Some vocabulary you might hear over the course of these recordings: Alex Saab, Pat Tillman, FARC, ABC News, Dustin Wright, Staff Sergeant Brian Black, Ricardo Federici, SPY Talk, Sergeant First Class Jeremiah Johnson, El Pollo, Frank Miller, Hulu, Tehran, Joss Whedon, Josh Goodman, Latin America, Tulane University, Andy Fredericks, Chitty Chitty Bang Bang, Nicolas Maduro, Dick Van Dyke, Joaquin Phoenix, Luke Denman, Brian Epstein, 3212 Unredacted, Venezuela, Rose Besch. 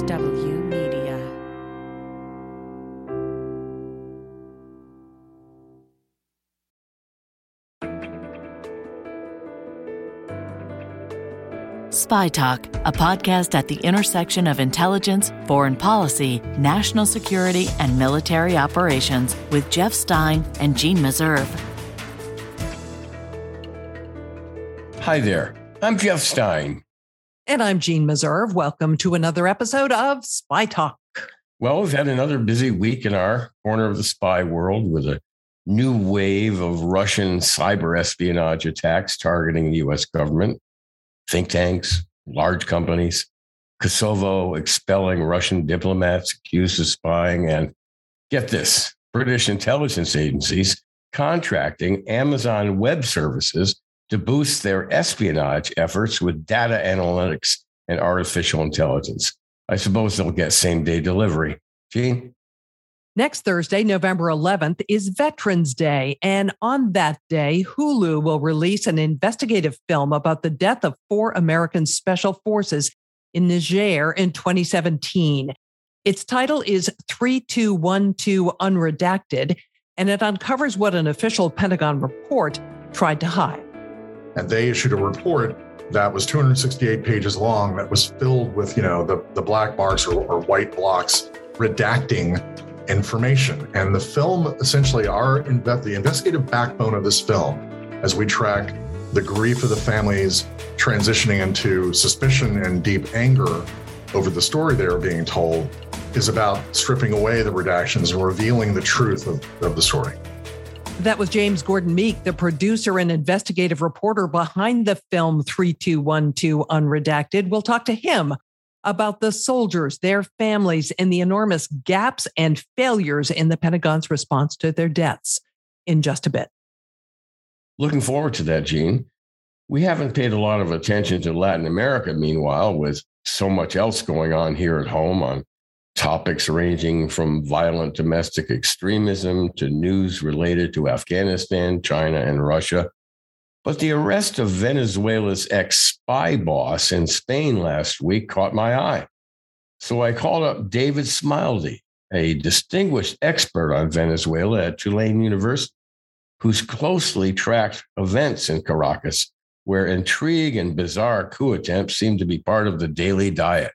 SW Media. SPY Talk, a podcast at the intersection of intelligence, foreign policy, national security, and military operations with Jeff Stein and Jeanne Meserve. Hi there, I'm Jeff Stein. And I'm Jeanne Meserve. Welcome to another episode of SPY Talk. Well, we've had another busy week in our corner of the spy world with a new wave of Russian cyber espionage attacks targeting the U.S. government, think tanks, large companies, Kosovo expelling Russian diplomats accused of spying, and get this, British intelligence agencies contracting Amazon Web Services to boost their espionage efforts with data analytics and artificial intelligence. I suppose they'll get same-day delivery. Jeanne? Next Thursday, November 11th, is Veterans Day. And on that day, Hulu will release an investigative film about the death of four American special forces in Niger in 2017. Its title is 3212 Unredacted, and it uncovers what an official Pentagon report tried to hide. And they issued a report that was 268 pages long that was filled with, the black marks or white blocks redacting information. And the film, essentially, the investigative backbone of this film, as we track the grief of the families transitioning into suspicion and deep anger over the story they are being told, is about stripping away the redactions and revealing the truth of the story. That was James Gordon Meek, the producer and investigative reporter behind the film 3212 Unredacted. We'll talk to him about the soldiers, their families, and the enormous gaps and failures in the Pentagon's response to their deaths in just a bit. Looking forward to that, Jeanne. We haven't paid a lot of attention to Latin America, meanwhile, with so much else going on here at home on topics ranging from violent domestic extremism to news related to Afghanistan, China, and Russia. But the arrest of Venezuela's ex-spy boss in Spain last week caught my eye. So I called up David Smilde, a distinguished expert on Venezuela at Tulane University, who's closely tracked events in Caracas, where intrigue and bizarre coup attempts seem to be part of the daily diet.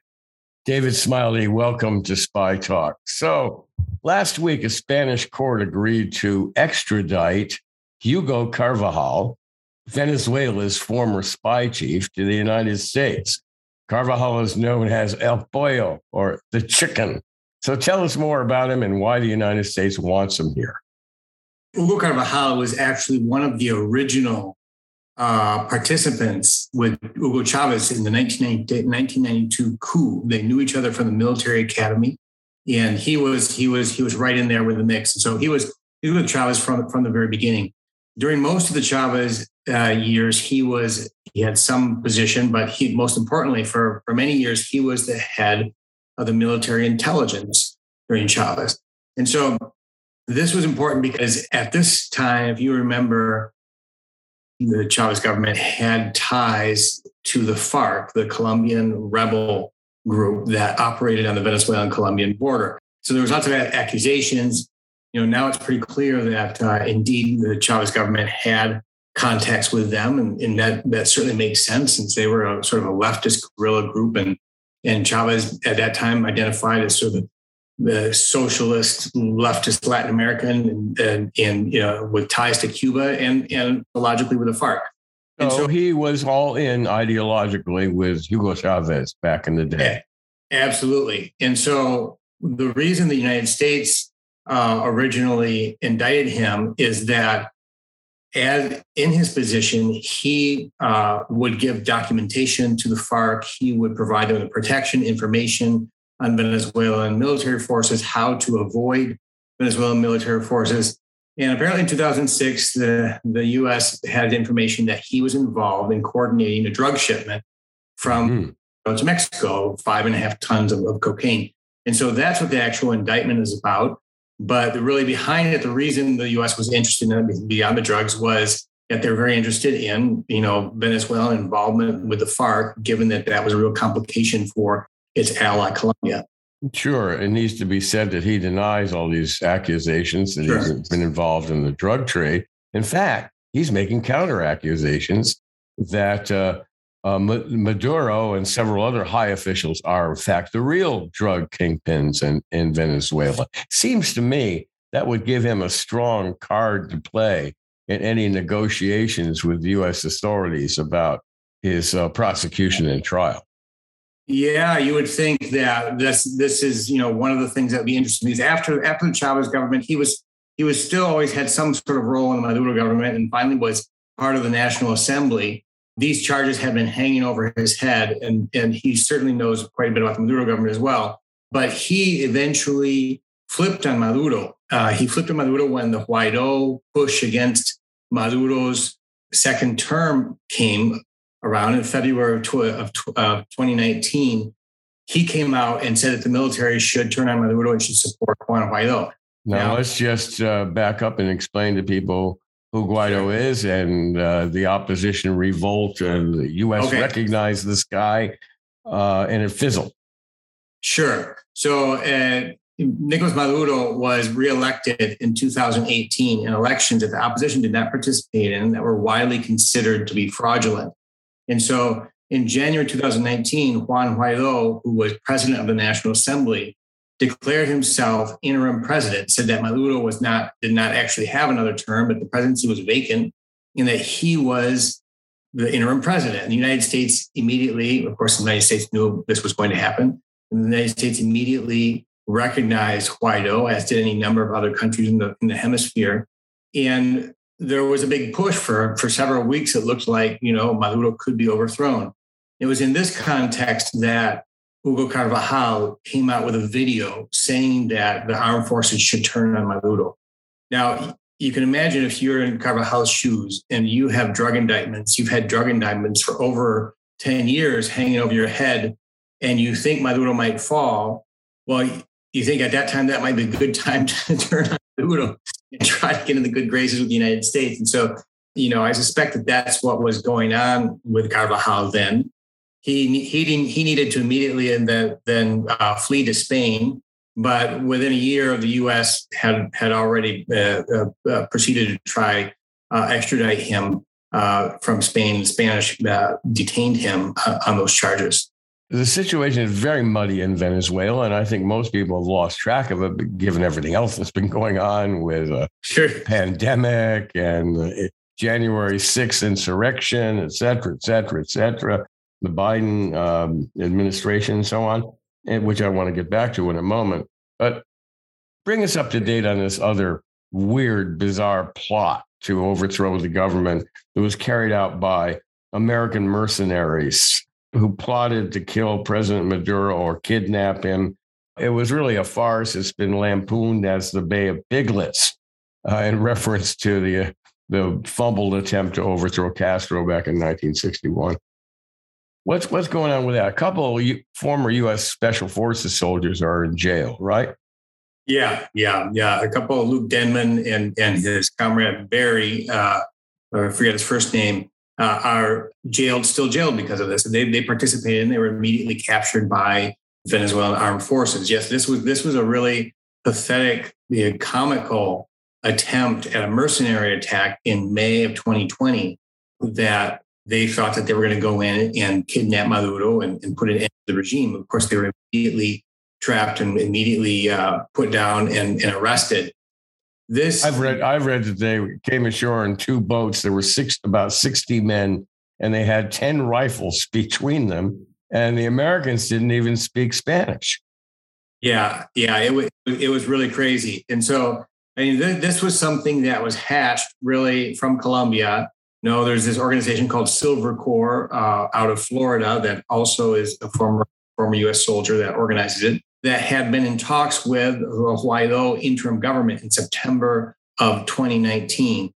David Smilde, welcome to SPY Talk. So last week, a Spanish court agreed to extradite Hugo Carvajal, Venezuela's former spy chief, to the United States. Carvajal is known as El Pollo, or the chicken. So tell us more about him and why the United States wants him here. Hugo Carvajal was actually one of the original participants with Hugo Chavez in the 1992 coup. They knew each other from the military academy, and he was right in there with the mix. So he was with Chavez from the very beginning. During most of the Chavez years, he had some position, but most importantly, for many years, he was the head of the military intelligence during Chavez. And so this was important because at this time, if you remember, the Chavez government had ties to the FARC, the Colombian rebel group that operated on the Venezuelan-Colombian border. So there was lots of accusations. Now it's pretty clear that indeed the Chavez government had contacts with them, and that certainly makes sense since they were sort of a leftist guerrilla group, and Chavez at that time identified as sort of the socialist, leftist Latin American, and with ties to Cuba and logically with the FARC. And so he was all in ideologically with Hugo Chavez back in the day. Absolutely. And so the reason the United States originally indicted him is that as in his position, he would give documentation to the FARC. He would provide them with protection, information on Venezuelan military forces, how to avoid Venezuelan military forces. And apparently in 2006, the U.S. had information that he was involved in coordinating a drug shipment from to Mexico, 5.5 tons of cocaine. And so that's what the actual indictment is about. But really behind it, the reason the U.S. was interested in it beyond the drugs was that they're very interested in, Venezuelan involvement with the FARC, given that was a real complication for its ally Colombia. Sure. It needs to be said that he denies all these accusations that sure. he's been involved in the drug trade. In fact, he's making counter accusations that Maduro and several other high officials are, in fact, the real drug kingpins in Venezuela. Seems to me that would give him a strong card to play in any negotiations with U.S. authorities about his prosecution and trial. Yeah, you would think that this is, you know, one of the things that would be interesting is after the Chavez government, he was still always had some sort of role in the Maduro government and finally was part of the National Assembly. These charges have been hanging over his head, and he certainly knows quite a bit about the Maduro government as well. But he eventually flipped on Maduro. He flipped on Maduro when the Guaido push against Maduro's second term came around in February of 2019. He came out and said that the military should turn on Maduro and should support Juan Guaido. Now let's just back up and explain to people who Guaido is and the opposition revolt, and the U.S. recognized this guy and it fizzled. Sure. So Nicolas Maduro was reelected in 2018 in elections that the opposition did not participate in that were widely considered to be fraudulent. And so in January 2019, Juan Guaido, who was president of the National Assembly, declared himself interim president, said that Maduro did not actually have another term, but the presidency was vacant and that he was the interim president. And the United States immediately, of course, the United States knew this was going to happen. And the United States immediately recognized Guaido, as did any number of other countries in the hemisphere. And there was a big push for several weeks. It looked like, you know, Maduro could be overthrown. It was in this context that Hugo Carvajal came out with a video saying that the armed forces should turn on Maduro. Now, you can imagine if you're in Carvajal's shoes and you have drug indictments, you've had drug indictments for over 10 years hanging over your head, and you think Maduro might fall. Well, you think at that time that might be a good time to turn on Maduro and try to get in the good graces with the United States. And so, you know, I suspect that that's what was going on with Carvajal then. He needed to immediately and then flee to Spain, but within a year, the U.S. had already proceeded to try extradite him from Spain. The Spanish detained him on those charges. The situation is very muddy in Venezuela, and I think most people have lost track of it, given everything else that's been going on with a pandemic and January 6th insurrection, et cetera, et cetera, et cetera. The Biden administration and so on, which I want to get back to in a moment. But bring us up to date on this other weird, bizarre plot to overthrow the government that was carried out by American mercenaries who plotted to kill President Maduro or kidnap him. It was really a farce. It's been lampooned as the Bay of Piglets in reference to the fumbled attempt to overthrow Castro back in 1961. What's going on with that? A couple of former U.S. Special Forces soldiers are in jail, right? Yeah. A couple of Luke Denman and his comrade Barry, I forget his first name, are still jailed because of this. And they participated and they were immediately captured by Venezuelan armed forces. Yes, this was a really pathetic, comical attempt at a mercenary attack in May of 2020 that they thought that they were going to go in and kidnap Maduro and put an end to the regime. Of course, they were immediately trapped and immediately put down and arrested. I've read that they came ashore in two boats. There were about 60 men, and they had 10 rifles between them. And the Americans didn't even speak Spanish. Yeah, it was really crazy. And so, I mean, this was something that was hatched really from Colombia. No, there's this organization called Silvercorp out of Florida that also is a former U.S. soldier that organizes it, that had been in talks with the Guaido interim government in September of 2019,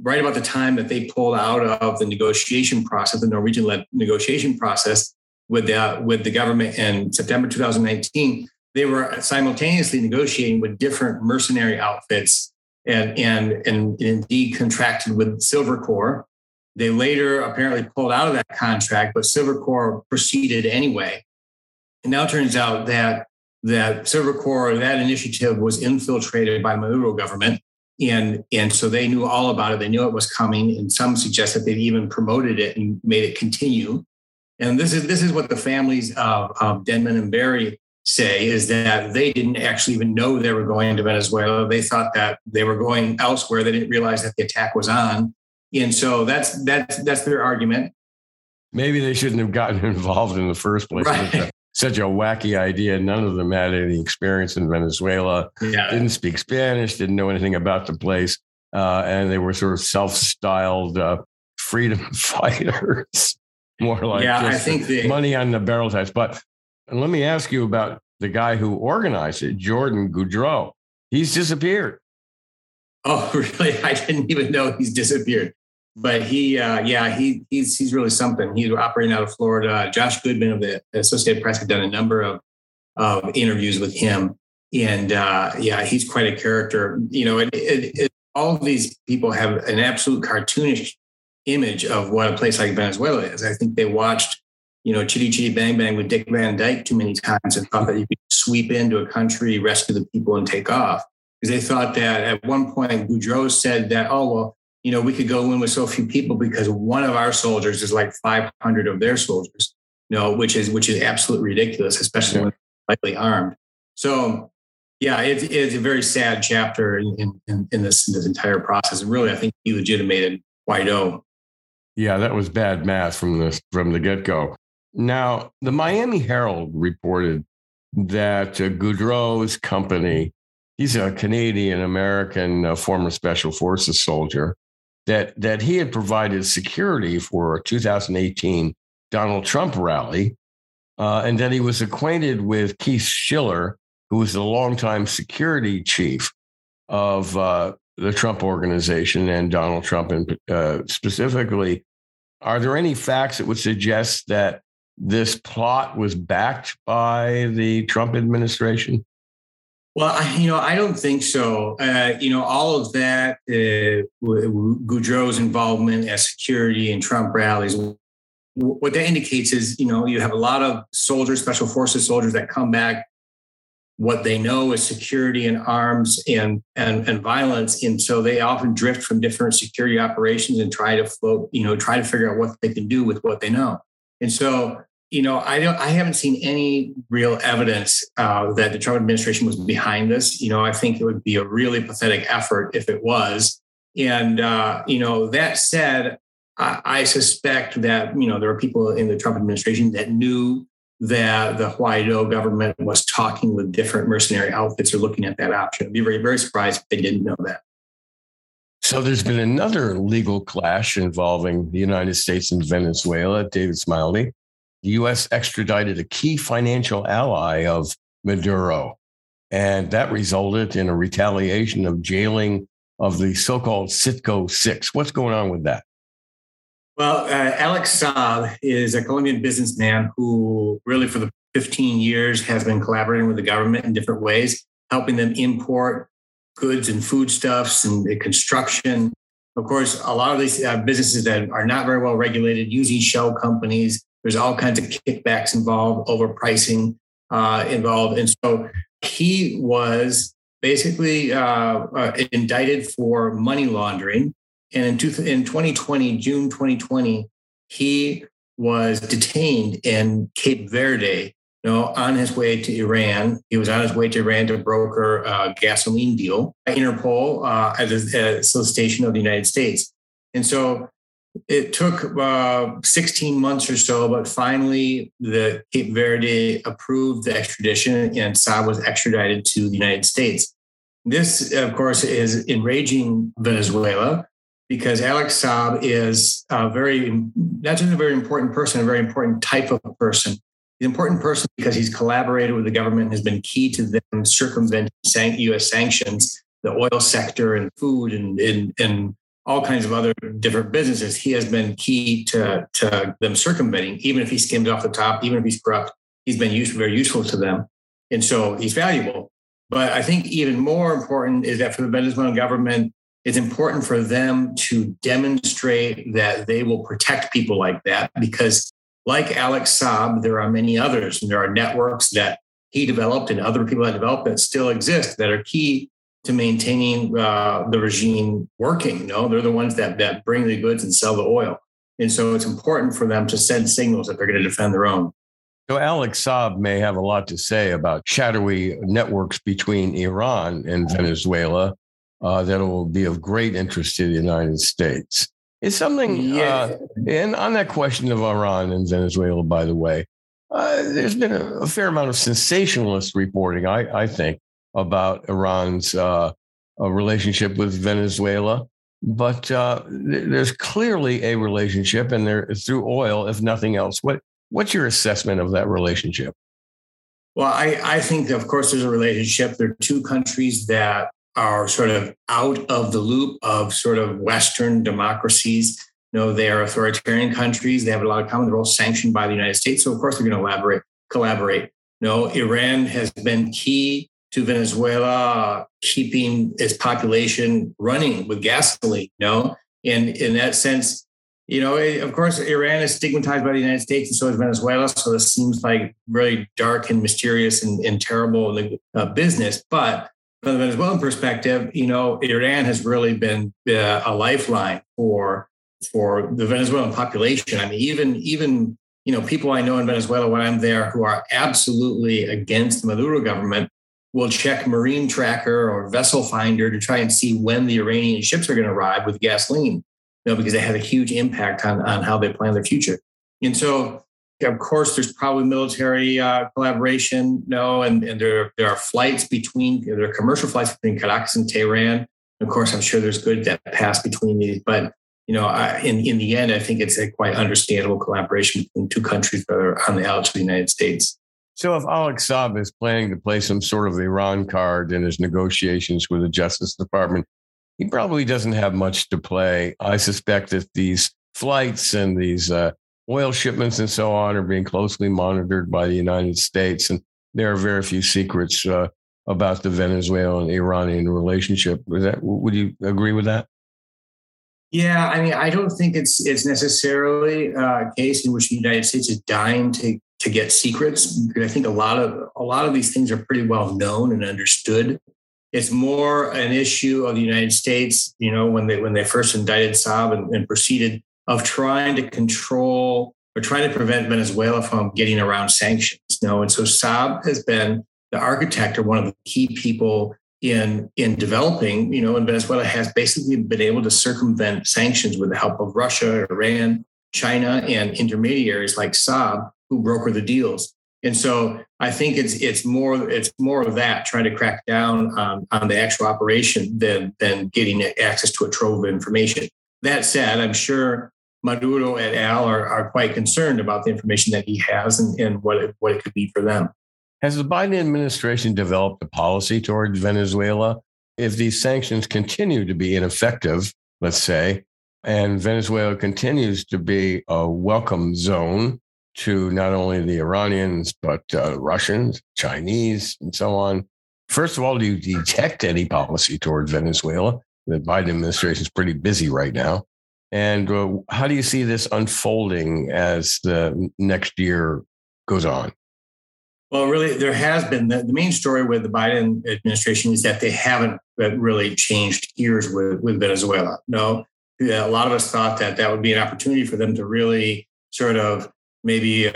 right about the time that they pulled out of the negotiation process, the Norwegian-led negotiation process with the government in September 2019. They were simultaneously negotiating with different mercenary outfits and indeed contracted with Silvercorp. They later apparently pulled out of that contract, but Silvercorp proceeded anyway. It now turns out that Silvercorp, that initiative was infiltrated by Maduro government. And so they knew all about it. They knew it was coming. And some suggest that they've even promoted it and made it continue. And this is what the families of Denman and Berry say, is that they didn't actually even know they were going to Venezuela. They thought that they were going elsewhere. They didn't realize that the attack was on. And so that's their argument. Maybe they shouldn't have gotten involved in the first place. Right. Such a wacky idea. None of them had any experience in Venezuela, didn't speak Spanish, didn't know anything about the place. And they were sort of self-styled freedom fighters, more like money on the barrel types. But and let me ask you about the guy who organized it, Jordan Goudreau. He's disappeared. Oh, really? I didn't even know he's disappeared. But he's really something. He's operating out of Florida. Josh Goodman of the Associated Press had done a number of interviews with him. And he's quite a character. You know, all of these people have an absolute cartoonish image of what a place like Venezuela is. I think they watched, you know, Chitty Chitty Bang Bang with Dick Van Dyke too many times and thought that you could sweep into a country, rescue the people and take off. Because they thought that at one point Goudreau said that, oh, well, you know, we could go in with so few people because one of our soldiers is like 500 of their soldiers, you know, which is absolutely ridiculous, especially when lightly armed. So, yeah, it's a very sad chapter in this entire process. And really, I think he legitimated Guaido. Yeah, that was bad math from the get-go. Now, the Miami Herald reported that Goudreau's company, he's a Canadian-American former Special Forces soldier, that he had provided security for a 2018 Donald Trump rally, and that he was acquainted with Keith Schiller, who was the longtime security chief of the Trump organization and Donald Trump specifically. Are there any facts that would suggest that this plot was backed by the Trump administration? Well, I don't think so. All of that, Goudreau's involvement as security and Trump rallies, what that indicates is, you know, you have a lot of soldiers, special forces soldiers that come back. What they know is security and arms and violence. And so they often drift from different security operations and try to float, you know, try to figure out what they can do with what they know. And so, you know, I haven't seen any real evidence that the Trump administration was behind this. You know, I think it would be a really pathetic effort if it was. And, that said, I suspect that, you know, there are people in the Trump administration that knew that the Guaido government was talking with different mercenary outfits or looking at that option. I'd be very, very surprised if they didn't know that. So there's been another legal clash involving the United States and Venezuela. David Smilde. The U.S. extradited a key financial ally of Maduro, and that resulted in a retaliation of jailing of the so-called Citgo Six. What's going on with that? Well, Alex Saab is a Colombian businessman who really for the 15 years has been collaborating with the government in different ways, helping them import goods and foodstuffs and construction. Of course, a lot of these businesses that are not very well regulated, usually shell companies. There's all kinds of kickbacks involved, overpricing involved. And so he was basically indicted for money laundering. And June 2020, he was detained in Cape Verde, you know, on his way to Iran. He was on his way to Iran to broker a gasoline deal by Interpol at the solicitation of the United States. And so it took 16 months or so, but finally the Cape Verde approved the extradition and Saab was extradited to the United States. This, of course, is enraging Venezuela because Alex Saab is not just a very important person, a very important type of person. He's an important person because he's collaborated with the government and has been key to them circumventing U.S. sanctions, the oil sector and food and all kinds of other different businesses. He has been key to them circumventing, even if he skimmed off the top, even if he's corrupt, he's been very useful to them. And so he's valuable. But I think even more important is that for the Venezuelan government, it's important for them to demonstrate that they will protect people like that, because Like Alex Saab, there are many others, and there are networks that he developed and other people that developed that still exist that are key to maintaining the regime working. You know, they're the ones that bring the goods and sell the oil. And so it's important for them to send signals that they're going to defend their own. So Alex Saab may have a lot to say about shadowy networks between Iran and Venezuela that will be of great interest to the United States. It's something, and on that question of Iran and Venezuela, by the way, there's been a fair amount of sensationalist reporting, I think, about Iran's relationship with Venezuela. But there's clearly a relationship, and they're through oil, if nothing else. What's your assessment of that relationship? Well, I think, of course, there's a relationship. There are two countries that are sort of out of the loop of sort of Western democracies. You know, they are authoritarian countries. They have a lot in common. They're all sanctioned by the United States. So, of course, they're going to collaborate. No, Iran has been key to Venezuela keeping its population running with gasoline, you know? And in that sense, you know, of course, Iran is stigmatized by the United States and so is Venezuela. So this seems like very dark and mysterious and terrible business. But from the Venezuelan perspective, you know, Iran has really been a lifeline for the Venezuelan population. I mean, even, you know, people I know in Venezuela when I'm there who are absolutely against the Maduro government will check Marine Tracker or Vessel Finder to try and see when the Iranian ships are going to arrive with gasoline, you know, because they have a huge impact on how they plan their future. And so, of course, there's probably military collaboration, you know, and there are commercial flights between Caracas and Tehran. Of course, I'm sure there's goods that pass between these, but, you know, in the end, I think it's a quite understandable collaboration between two countries that are on the outs of the United States. So if Alex Saab is planning to play some sort of Iran card in his negotiations with the Justice Department, he probably doesn't have much to play. I suspect that these flights and these oil shipments and so on are being closely monitored by the United States. And there are very few secrets about the Venezuelan-Iranian relationship. Would you agree with that? Yeah, I mean, I don't think it's necessarily a case in which the United States is dying to get secrets. I think a lot of these things are pretty well known and understood. It's more an issue of the United States, you know, when they first indicted Saab and proceeded of trying to control or trying to prevent Venezuela from getting around sanctions. You know? And so Saab has been the architect or one of the key people in developing, you know, and Venezuela has basically been able to circumvent sanctions with the help of Russia, Iran, China, and intermediaries like Saab, who broker the deals. And so I think it's more of that, trying to crack down on the actual operation than getting access to a trove of information. That said, I'm sure Maduro et al. are quite concerned about the information that he has and what it could be for them. Has the Biden administration developed a policy toward Venezuela? If these sanctions continue to be ineffective, let's say, and Venezuela continues to be a welcome zone to not only the Iranians, but Russians, Chinese, and so on. First of all, do you detect any policy toward Venezuela? The Biden administration is pretty busy right now. And how do you see this unfolding as the next year goes on? Well, really, there has been the main story with the Biden administration is that they haven't really changed gears with Venezuela. No, a lot of us thought that would be an opportunity for them to really sort of maybe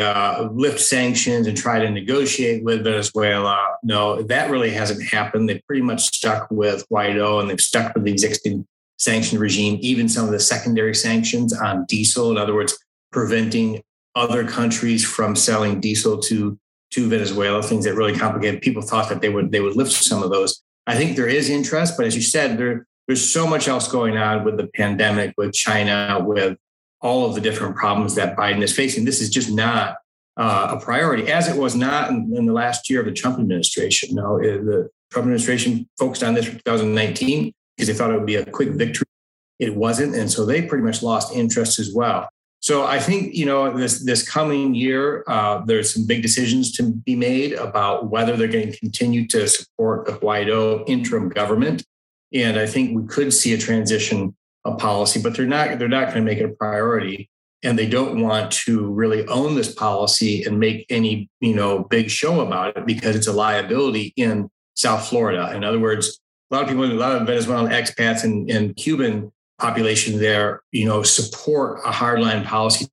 lift sanctions and try to negotiate with Venezuela. No, that really hasn't happened. They've pretty much stuck with Guaido and they've stuck with the existing sanction regime, even some of the secondary sanctions on diesel. In other words, preventing other countries from selling diesel to Venezuela, things that really complicated. People thought that they would lift some of those. I think there is interest, but as you said, there's so much else going on with the pandemic, with China, with all of the different problems that Biden is facing. This is just not a priority, as it was not in the last year of the Trump administration. No, the Trump administration focused on this in 2019 because they thought it would be a quick victory. It wasn't, and so they pretty much lost interest as well. So I think, you know, this coming year, there's some big decisions to be made about whether they're going to continue to support the Guaido interim government, and I think we could see a transition of policy, but they're not going to make it a priority. and they don't want to really own this policy and make any, big show about it because it's a liability in South Florida. In other words, a lot of people, a lot of Venezuelan expats and Cuban population there, support a hardline policy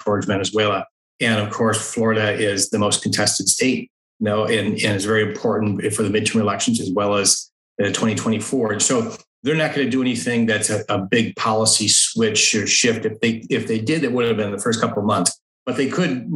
towards Venezuela. And of course, Florida is the most contested state, and it's very important for the midterm elections as well as 2024. And so they're not going to do anything that's a big policy switch or shift. If they did, it would have been the first couple of months. But they could,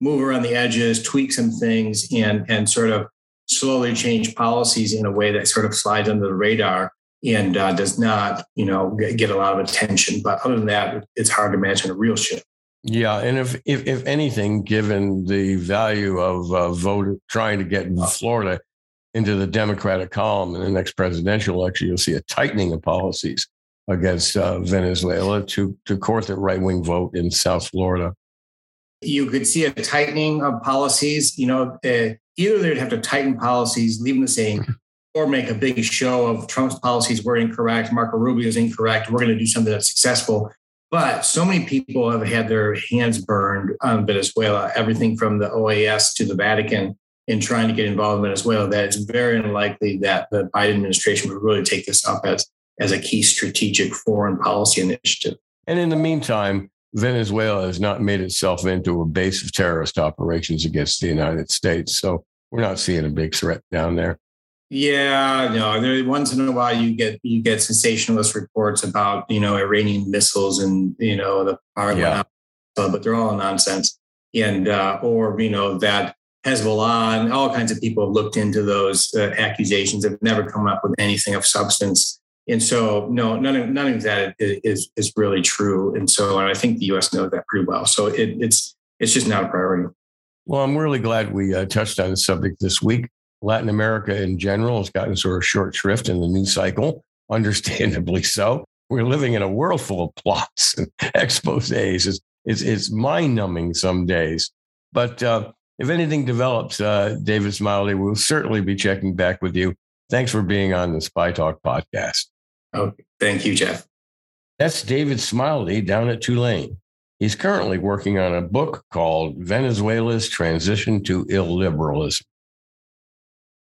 move around the edges, tweak some things, and sort of slowly change policies in a way that sort of slides under the radar and does not, get a lot of attention. But other than that, it's hard to imagine a real shift. Yeah, and if anything, given the value of vote trying to get Florida into the Democratic column in the next presidential election, you'll see a tightening of policies against Venezuela to court the right wing vote in South Florida. You could see a tightening of policies. Either they'd have to tighten policies, leave them the same, or make a big show of Trump's policies were incorrect, Marco Rubio's incorrect. We're going to do something that's successful. But so many people have had their hands burned on Venezuela, everything from the OAS to the Vatican in trying to get involved in Venezuela, that it's very unlikely that the Biden administration would really take this up as a key strategic foreign policy initiative. And in the meantime, Venezuela has not made itself into a base of terrorist operations against the United States. So we're not seeing a big threat down there. Yeah, no. There, once in a while, you get sensationalist reports about Iranian missiles and the power, but they're all nonsense. And or that Hezbollah and all kinds of people have looked into those accusations, have never come up with anything of substance. And so, no, none of that is really true. And so, I think the U.S. knows that pretty well. So it's just not a priority. Well, I'm really glad we touched on the subject this week. Latin America in general has gotten sort of short shrift in the news cycle, understandably so. We're living in a world full of plots and exposés. It's mind-numbing some days. But if anything develops, David Smilde, we'll certainly be checking back with you. Thanks for being on the SPY Talk podcast. Oh, thank you, Jeff. That's David Smilde down at Tulane. He's currently working on a book called Venezuela's Transition to Illiberalism.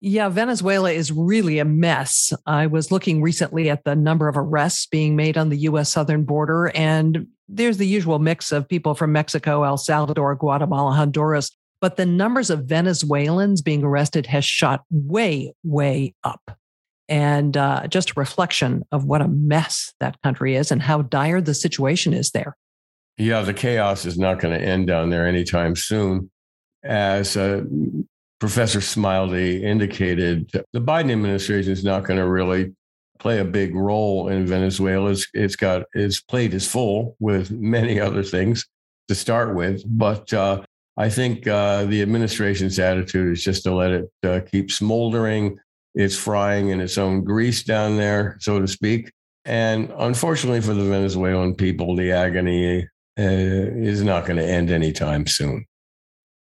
Yeah, Venezuela is really a mess. I was looking recently at the number of arrests being made on the U.S. southern border, and there's the usual mix of people from Mexico, El Salvador, Guatemala, Honduras, but the numbers of Venezuelans being arrested has shot way, way up. And just a reflection of what a mess that country is and how dire the situation is there. Yeah, the chaos is not going to end down there anytime soon. As Professor Smilde indicated, the Biden administration is not going to really play a big role in Venezuela. Its plate is full with many other things to start with. But I think the administration's attitude is just to let it keep smoldering. It's frying in its own grease down there, so to speak. And unfortunately for the Venezuelan people, the agony is not going to end anytime soon.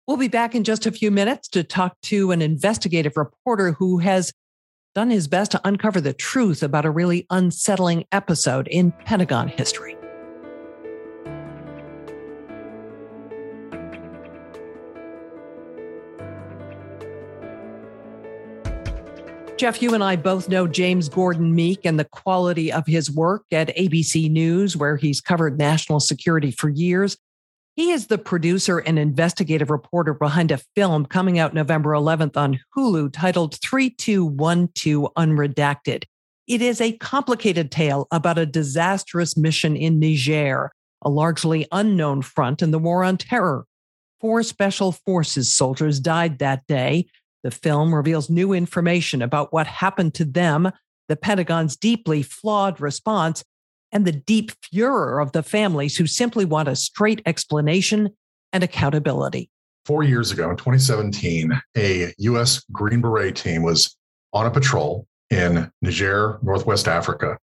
We'll be back in just a few minutes to talk to an investigative reporter who has done his best to uncover the truth about a really unsettling episode in Pentagon history. Jeff, you and I both know James Gordon Meek and the quality of his work at ABC News, where he's covered national security for years. He is the producer and investigative reporter behind a film coming out November 11th on Hulu titled 3212 Unredacted. It is a complicated tale about a disastrous mission in Niger, a largely unknown front in the war on terror. 4 Special Forces soldiers died that day. The film reveals new information about what happened to them, the Pentagon's deeply flawed response, and the deep furor of the families who simply want a straight explanation and accountability. 4 years ago, in 2017, a U.S. Green Beret team was on a patrol in Niger, Northwest Africa,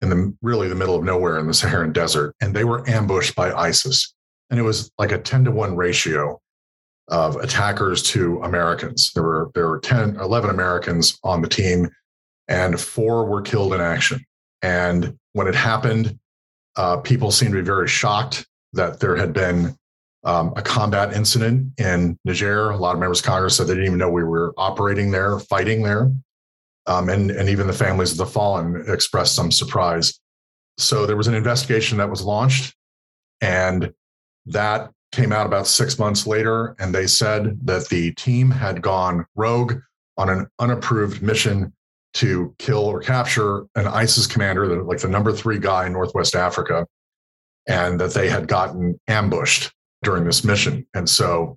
in the middle of nowhere in the Saharan desert, and they were ambushed by ISIS. And it was like a 10-to-1 ratio of attackers to Americans. There were 10, 11 Americans on the team, and 4 were killed in action. And when it happened, people seemed to be very shocked. that there had been a combat incident in Niger. A lot of members of Congress said they didn't even know we were operating there, fighting there. And even the families of the fallen expressed some surprise. So there was an investigation that was launched, and that came out about 6 months later. And they said that the team had gone rogue on an unapproved mission to kill or capture an ISIS commander, like the number three guy in Northwest Africa, and that they had gotten ambushed during this mission. And so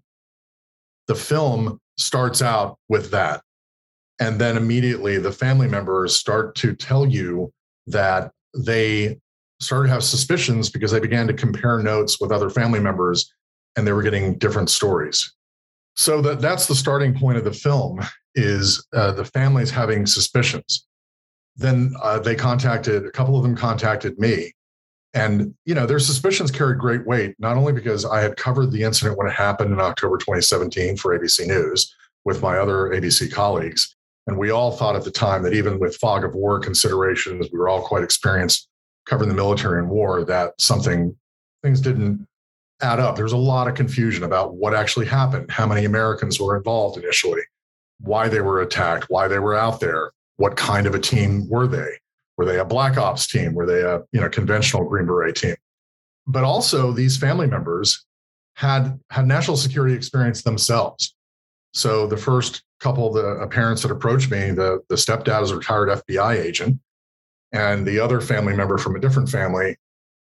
the film starts out with that. And then immediately the family members start to tell you that they started to have suspicions because they began to compare notes with other family members and they were getting different stories. So that's the starting point of the film, is the families having suspicions. Then a couple of them contacted me. And, you know, their suspicions carried great weight, not only because I had covered the incident when it happened in October 2017 for ABC News with my other ABC colleagues. And we all thought at the time that even with fog of war considerations, we were all quite experienced covering the military and war, that things didn't add up. There's a lot of confusion about what actually happened, how many Americans were involved initially, why they were attacked, why they were out there, what kind of a team were they? Were they a black ops team? Were they a conventional Green Beret team? But also these family members had national security experience themselves. So the first couple of the parents that approached me, the stepdad is a retired FBI agent, and the other family member from a different family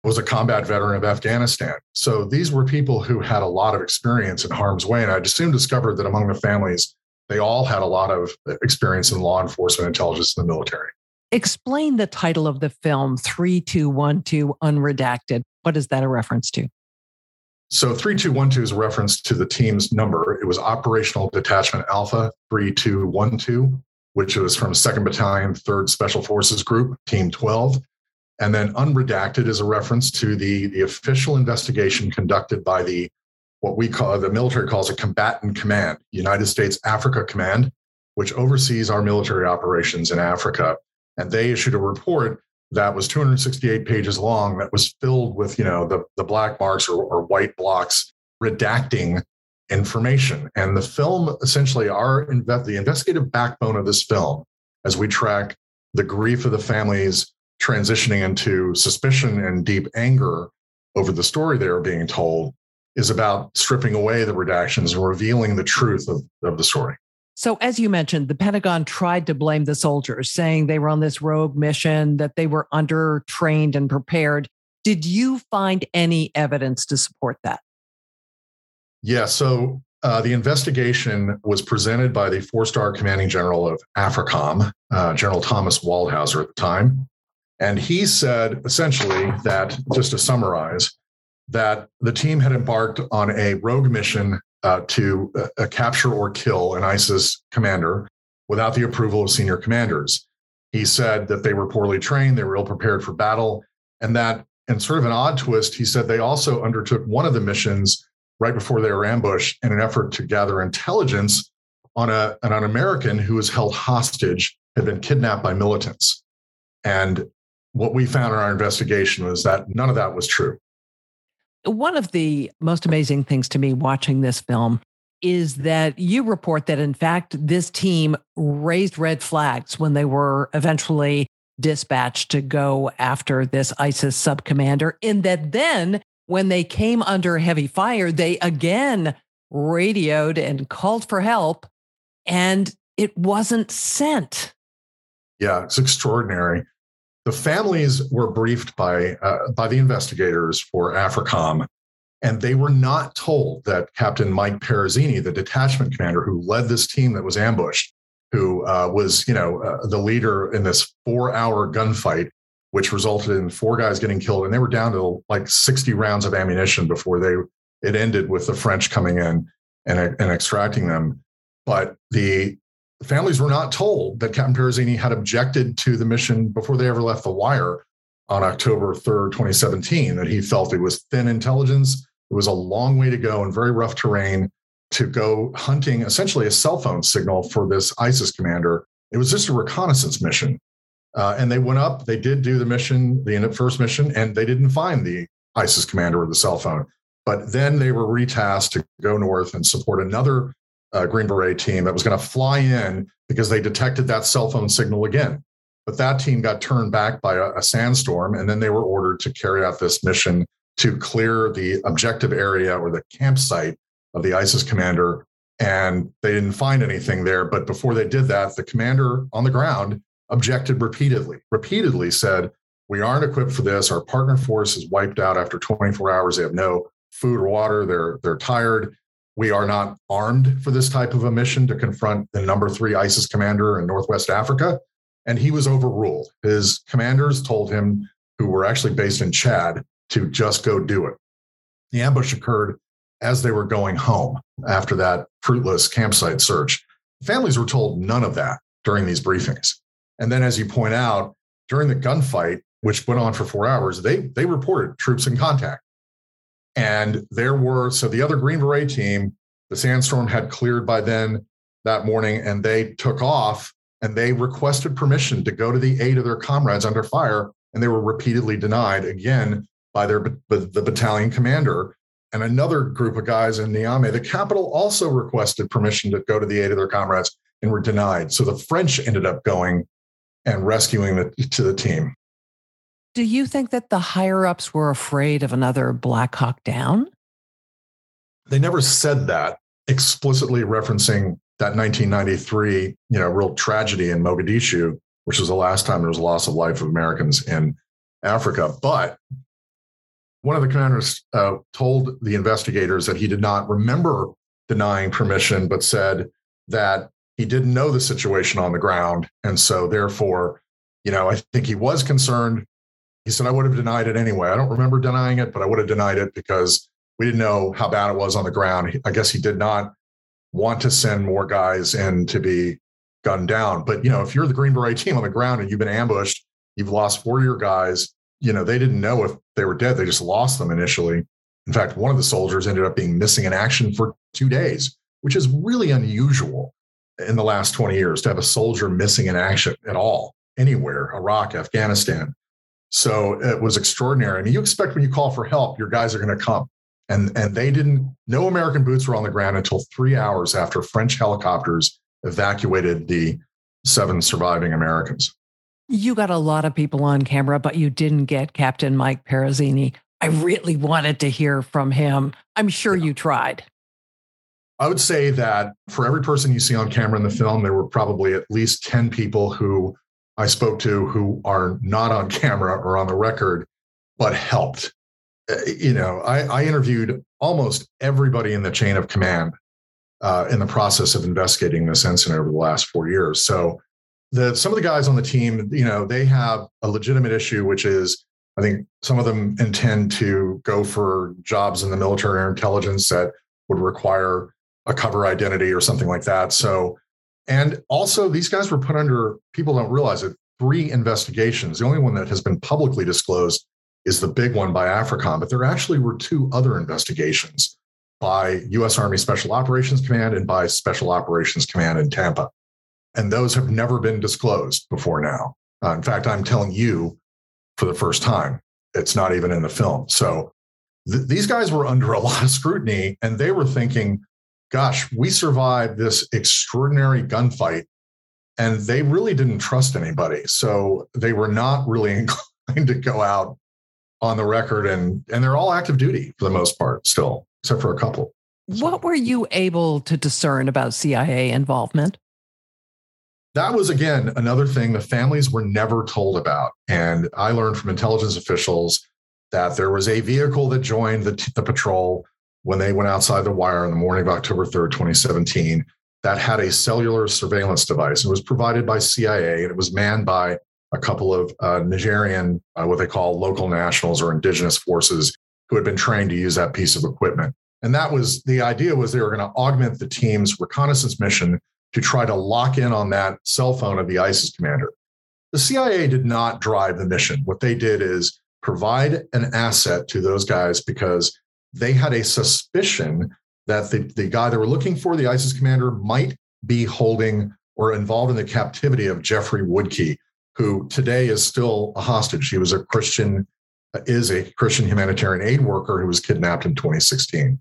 was a combat veteran of Afghanistan. So these were people who had a lot of experience in harm's way. And I just soon discovered that among the families, they all had a lot of experience in law enforcement, intelligence, and the military. Explain the title of the film, 3212 Unredacted. What is that a reference to? So 3212 is a reference to the team's number. It was Operational Detachment Alpha 3212, which was from Second Battalion, Third Special Forces Group, Team 12. And then Unredacted is a reference to the official investigation conducted by the military calls a combatant command, United States Africa Command, which oversees our military operations in Africa. And they issued a report that was 268 pages long that was filled with, the black marks or white blocks redacting information. And the film, essentially, the investigative backbone of this film, as we track the grief of the families transitioning into suspicion and deep anger over the story they are being told, is about stripping away the redactions and revealing the truth of the story. So as you mentioned, the Pentagon tried to blame the soldiers, saying they were on this rogue mission, that they were under-trained and prepared. Did you find any evidence to support that? Yeah, so the investigation was presented by the four-star commanding general of AFRICOM, General Thomas Waldhauser at the time. And he said, essentially, that, just to summarize, that the team had embarked on a rogue mission to capture or kill an ISIS commander without the approval of senior commanders. He said that they were poorly trained, they were ill prepared for battle, and that, in sort of an odd twist, he said they also undertook one of the missions right before they were ambushed in an effort to gather intelligence on an American who was held hostage, had been kidnapped by militants. And what we found in our investigation was that none of that was true. One of the most amazing things to me watching this film is that you report that, in fact, this team raised red flags when they were eventually dispatched to go after this ISIS sub-commander, in that then when they came under heavy fire, they again radioed and called for help, and it wasn't sent. Yeah, it's extraordinary. The families were briefed by the investigators for AFRICOM, and they were not told that Captain Mike Perozeni, the detachment commander who led this team that was ambushed, who was the leader in this 4-hour gunfight, which resulted in 4 guys getting killed, and they were down to like 60 rounds of ammunition before it ended with the French coming in and extracting them. But the families were not told that Captain Perozeni had objected to the mission before they ever left the wire on October 3rd, 2017, that he felt it was thin intelligence. It was a long way to go and very rough terrain to go hunting essentially a cell phone signal for this ISIS commander. It was just a reconnaissance mission. And they went up, they did do the mission, the first mission, and they didn't find the ISIS commander with the cell phone. But then they were retasked to go north and support another Green Beret team that was going to fly in because they detected that cell phone signal again. But that team got turned back by a sandstorm, and then they were ordered to carry out this mission to clear the objective area or the campsite of the ISIS commander. And they didn't find anything there. But before they did that, the commander on the ground objected repeatedly said, we aren't equipped for this. Our partner force is wiped out after 24 hours. They have no food or water. They're tired. We are not armed for this type of a mission to confront the number 3 ISIS commander in Northwest Africa. And he was overruled. His commanders told him, who were actually based in Chad, to just go do it. The ambush occurred as they were going home after that fruitless campsite search. Families were told none of that during these briefings. And then, as you point out, during the gunfight, which went on for 4 hours, they reported troops in contact. And the other Green Beret team, the sandstorm had cleared by then that morning, and they took off and they requested permission to go to the aid of their comrades under fire. And they were repeatedly denied again by the battalion commander. And another group of guys in Niamey, the capital, also requested permission to go to the aid of their comrades and were denied. So the French ended up going and rescuing the team. Do you think that the higher-ups were afraid of another Black Hawk Down? They never said that, explicitly referencing that 1993, real tragedy in Mogadishu, which was the last time there was loss of life of Americans in Africa. But one of the commanders told the investigators that he did not remember denying permission, but said that he didn't know the situation on the ground. And so therefore, I think he was concerned. He said, I would have denied it anyway. I don't remember denying it, but I would have denied it because we didn't know how bad it was on the ground. I guess he did not want to send more guys in to be gunned down. But, if you're the Green Beret team on the ground and you've been ambushed, you've lost 4 of your guys, they didn't know if they were dead. They just lost them initially. In fact, one of the soldiers ended up being missing in action for 2 days, which is really unusual in the last 20 years to have a soldier missing in action at all, anywhere, Iraq, Afghanistan. So it was extraordinary. I mean, you expect when you call for help, your guys are going to come. And they didn't. No American boots were on the ground until 3 hours after French helicopters evacuated the 7 surviving Americans. You got a lot of people on camera, but you didn't get Captain Mike Perozeni. I really wanted to hear from him. I'm sure you tried. I would say that for every person you see on camera in the film, there were probably at least 10 people who I spoke to who are not on camera or on the record, but helped. I interviewed almost everybody in the chain of command in the process of investigating this incident over the last 4 years. So some of the guys on the team, they have a legitimate issue, which is, I think some of them intend to go for jobs in the military or intelligence that would require a cover identity or something like that. And also, these guys were put under, people don't realize it, 3 investigations. The only one that has been publicly disclosed is the big one by AFRICOM, but there actually were 2 other investigations by U.S. Army Special Operations Command and by Special Operations Command in Tampa. And those have never been disclosed before now. In fact, I'm telling you for the first time, it's not even in the film. So these guys were under a lot of scrutiny, and they were thinking, gosh, we survived this extraordinary gunfight, and they really didn't trust anybody. So they were not really inclined to go out on the record, and they're all active duty for the most part still, except for a couple. What were you able to discern about CIA involvement? That was, again, another thing the families were never told about. And I learned from intelligence officials that there was a vehicle that joined the patrol when they went outside the wire in the morning of October 3rd, 2017, that had a cellular surveillance device. It was provided by CIA, and it was manned by a couple of Nigerian, what they call local nationals or indigenous forces, who had been trained to use that piece of equipment. And that was, the idea was they were going to augment the team's reconnaissance mission to try to lock in on that cell phone of the ISIS commander. The CIA did not drive the mission. What they did is provide an asset to those guys because they had a suspicion that the guy they were looking for, the ISIS commander, might be holding or involved in the captivity of Jeffery Woodke, who today is still a hostage. He was a Christian is a Christian humanitarian aid worker who was kidnapped in 2016.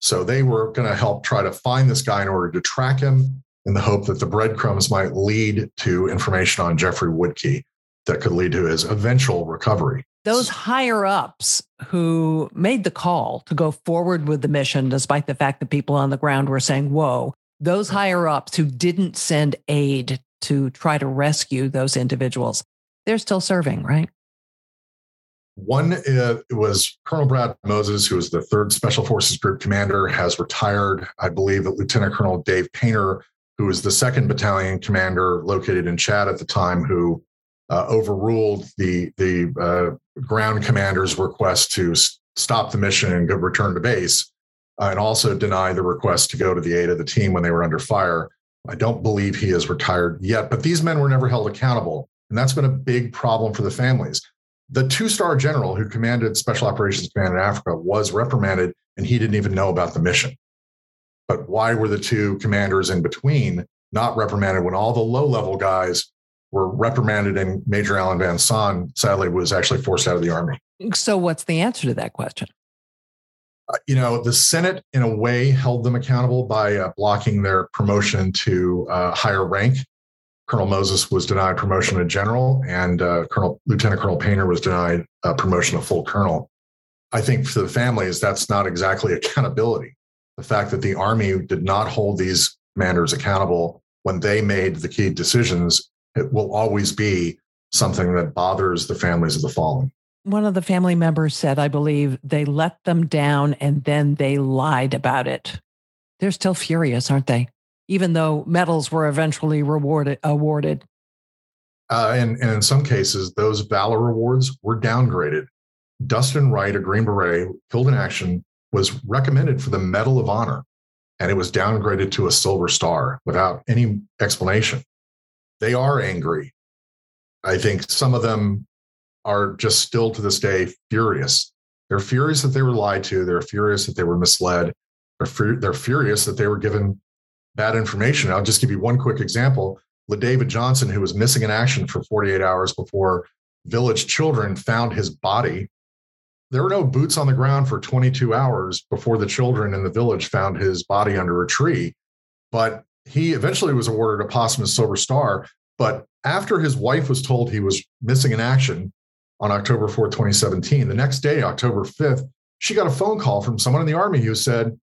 So they were going to help try to find this guy in order to track him in the hope that the breadcrumbs might lead to information on Jeffery Woodke that could lead to his eventual recovery. Those higher ups who made the call to go forward with the mission, despite the fact that people on the ground were saying, whoa, those higher ups who didn't send aid to try to rescue those individuals, they're still serving, right? One was Colonel Brad Moses, who was the Third Special Forces Group commander, has retired. I believe that Lieutenant Colonel Dave Painter, who was the Second Battalion commander located in Chad at the time, who overruled the ground commander's request to stop the mission and go return to base, and also deny the request to go to the aid of the team when they were under fire. I don't believe he is retired yet, but these men were never held accountable. And that's been a big problem for the families. The two-star general who commanded Special Operations Command in Africa was reprimanded, and he didn't even know about the mission. But why were the two commanders in between not reprimanded when all the low-level guys were reprimanded, and Major Alan Van Son, sadly, was actually forced out of the Army? So what's the answer to that question? The Senate, in a way, held them accountable by blocking their promotion to higher rank. Colonel Moses was denied promotion to general, and Lieutenant Colonel Painter was denied promotion to full colonel. I think for the families, that's not exactly accountability. The fact that the Army did not hold these commanders accountable when they made the key decisions, it will always be something that bothers the families of the fallen. One of the family members said, I believe, they let them down and then they lied about it. They're still furious, aren't they? Even though medals were eventually awarded. And in some cases, those valor rewards were downgraded. Dustin Wright, a Green Beret, killed in action, was recommended for the Medal of Honor, and it was downgraded to a Silver Star without any explanation. They are angry. I think some of them are just still to this day furious. They're furious that they were lied to. They're furious that they were misled. They're furious that they were given bad information. I'll just give you one quick example. LaDavid Johnson, who was missing in action for 48 hours before village children found his body. There were no boots on the ground for 22 hours before the children in the village found his body under a tree. But he eventually was awarded a posthumous Silver Star. But after his wife was told he was missing in action, on October 4, 2017, the next day, October 5th, she got a phone call from someone in the Army who said,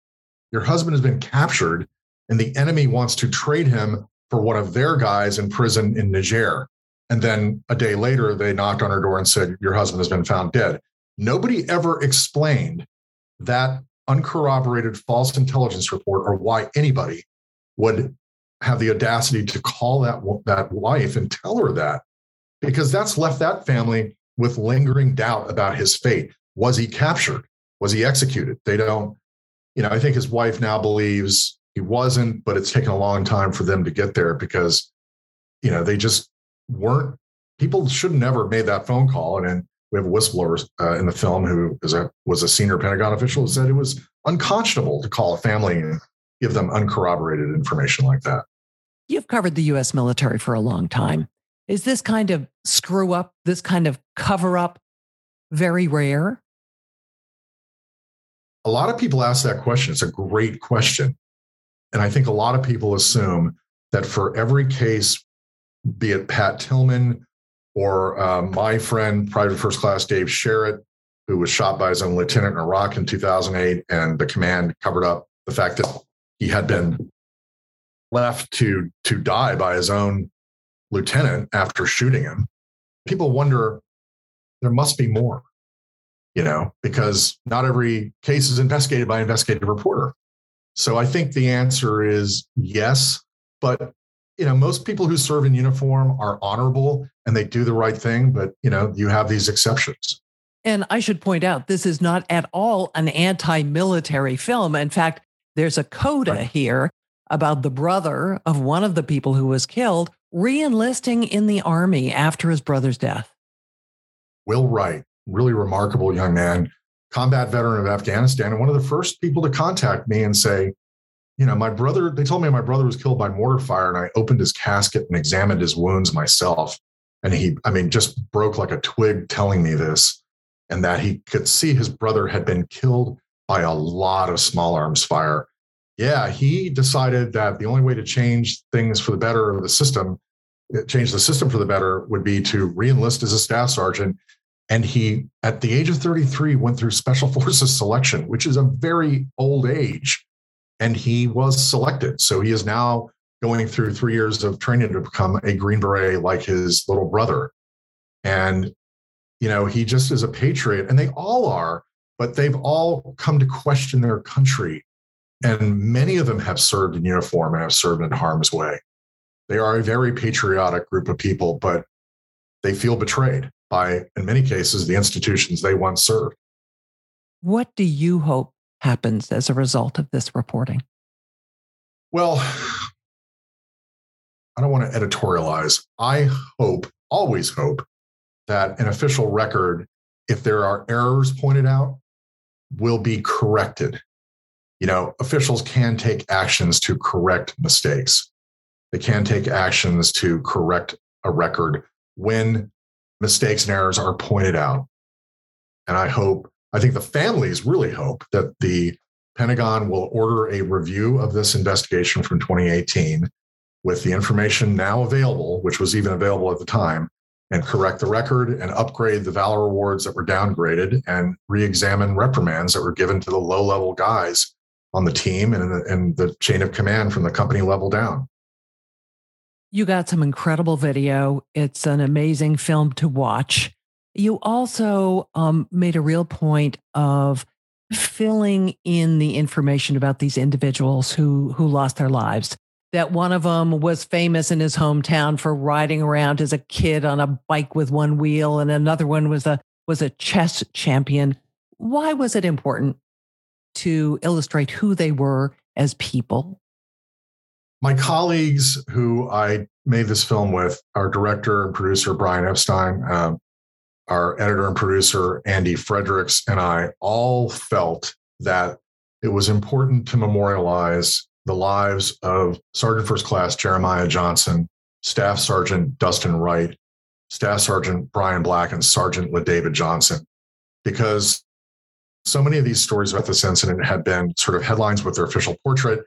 your husband has been captured and the enemy wants to trade him for one of their guys in prison in Niger. And then a day later, they knocked on her door and said, your husband has been found dead. Nobody ever explained that uncorroborated false intelligence report or why anybody would have the audacity to call that wife and tell her that, because that's left that family with lingering doubt about his fate. Was he captured? Was he executed? They don't, I think his wife now believes he wasn't, but it's taken a long time for them to get there because, they just weren't, people should never have made that phone call. And then we have a whistleblower in the film who was a senior Pentagon official who said it was unconscionable to call a family and give them uncorroborated information like that. You've covered the U.S. military for a long time. Is this kind of screw up, this kind of cover up, very rare? A lot of people ask that question. It's a great question. And I think a lot of people assume that for every case, be it Pat Tillman or my friend, Private First Class Dave Sherritt, who was shot by his own lieutenant in Iraq in 2008, and the command covered up the fact that he had been left to die by his own lieutenant after shooting him. People wonder, there must be more, because not every case is investigated by an investigative reporter. So I think the answer is yes, but most people who serve in uniform are honorable and they do the right thing, but you have these exceptions. And I should point out, this is not at all an anti-military film. In fact, there's a coda here about the brother of one of the people who was killed re-enlisting in the Army after his brother's death. Will Wright, really remarkable young man, combat veteran of Afghanistan, and one of the first people to contact me and say, my brother, they told me my brother was killed by mortar fire, and I opened his casket and examined his wounds myself. And he, just broke like a twig telling me this. and that he could see his brother had been killed by a lot of small arms fire. Yeah, he decided that the only way to change things for the better of the system, change the system for the better, would be to reenlist as a staff sergeant. And he, at the age of 33, went through Special Forces selection, which is a very old age. And he was selected. So he is now going through 3 years of training to become a Green Beret like his little brother. And, you know, he just is a patriot. And they all are, but they've all come to question their country. And many of them have served in uniform and have served in harm's way. They are a very patriotic group of people, but they feel betrayed by, in many cases, the institutions they once served. What do you hope happens as a result of this reporting? Well, I don't want to editorialize. I hope, always hope, that an official record, if there are errors pointed out, will be corrected. You know, officials can take actions to correct mistakes. They can take actions to correct a record when mistakes and errors are pointed out. And I think the families really hope that the Pentagon will order a review of this investigation from 2018 with the information now available, which was even available at the time, and correct the record and upgrade the valor awards that were downgraded and re-examine reprimands that were given to the low-level guys on the team and the chain of command from the company level down. You got some incredible video. It's an amazing film to watch. You also made a real point of filling in the information about these individuals who lost their lives. That one of them was famous in his hometown for riding around as a kid on a bike with one wheel, and another one was a chess champion. Why was it important to illustrate who they were as people? My colleagues who I made this film with, our director and producer, Brian Epstein, our editor and producer, Andy Fredericks, and I all felt that it was important to memorialize the lives of Sergeant First Class Jeremiah Johnson, Staff Sergeant Dustin Wright, Staff Sergeant Brian Black, and Sergeant LaDavid Johnson, because so many of these stories about this incident had been sort of headlines with their official portrait,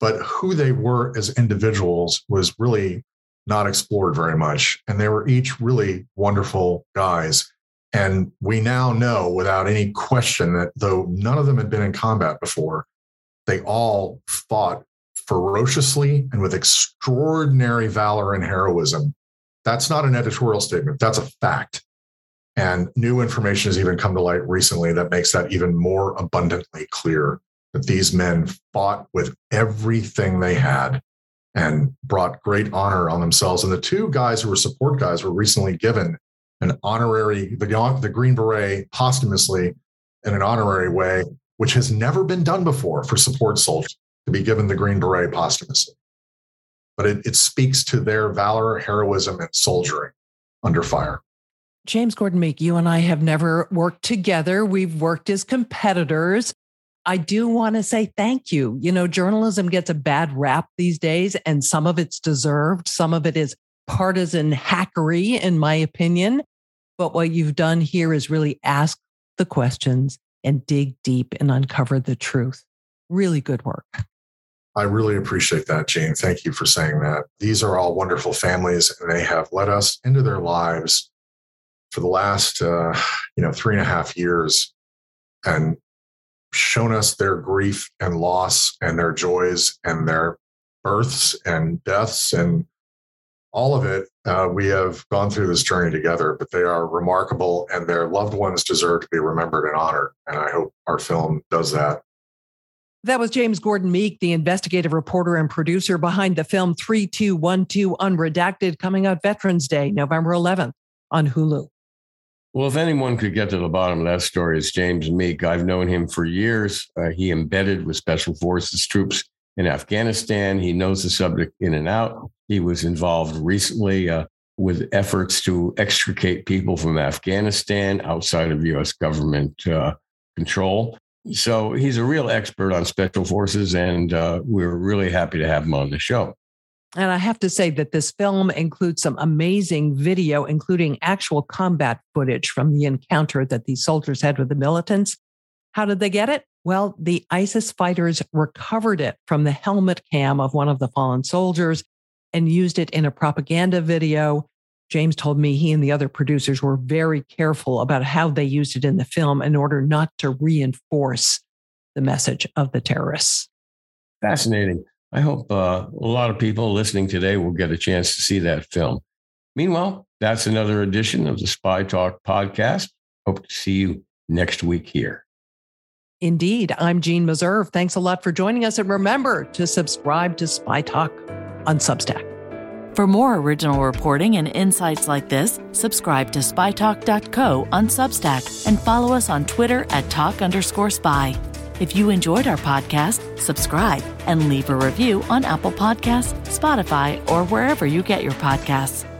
but who they were as individuals was really not explored very much. And they were each really wonderful guys. And we now know without any question that though none of them had been in combat before, they all fought ferociously and with extraordinary valor and heroism. That's not an editorial statement. That's a fact. And new information has even come to light recently that makes that even more abundantly clear, that these men fought with everything they had and brought great honor on themselves. And the two guys who were support guys were recently given an honorary, the Green Beret posthumously in an honorary way, which has never been done before for support soldiers to be given the Green Beret posthumously. But it speaks to their valor, heroism, and soldiering under fire. James Gordon Meek, you and I have never worked together. We've worked as competitors. I do want to say thank you. You know, journalism gets a bad rap these days, and some of it's deserved. Some of it is partisan hackery, in my opinion. But what you've done here is really ask the questions and dig deep and uncover the truth. Really good work. I really appreciate that, Jeanne. Thank you for saying that. These are all wonderful families, and they have let us into their lives for the last 3.5 years and shown us their grief and loss and their joys and their births and deaths and all of it. We have gone through this journey together, but they are remarkable and their loved ones deserve to be remembered and honored. And I hope our film does that. That was James Gordon Meek, the investigative reporter and producer behind the film 3212 Unredacted, coming out Veterans Day, November 11th on Hulu. Well, if anyone could get to the bottom of that story, it's James Meek. I've known him for years. He embedded with Special Forces troops in Afghanistan. He knows the subject in and out. He was involved recently with efforts to extricate people from Afghanistan outside of U.S. government control. So he's a real expert on special forces, and we're really happy to have him on the show. And I have to say that this film includes some amazing video, including actual combat footage from the encounter that these soldiers had with the militants. How did they get it? Well, the ISIS fighters recovered it from the helmet cam of one of the fallen soldiers and used it in a propaganda video. James told me he and the other producers were very careful about how they used it in the film in order not to reinforce the message of the terrorists. Fascinating. I hope a lot of people listening today will get a chance to see that film. Meanwhile, that's another edition of the SPY Talk podcast. Hope to see you next week here. Indeed. I'm Jeanne Meserve. Thanks a lot for joining us. And remember to subscribe to SPY Talk on Substack. For more original reporting and insights like this, subscribe to spytalk.co on Substack and follow us on Twitter at @talk_spy. If you enjoyed our podcast, subscribe and leave a review on Apple Podcasts, Spotify, or wherever you get your podcasts.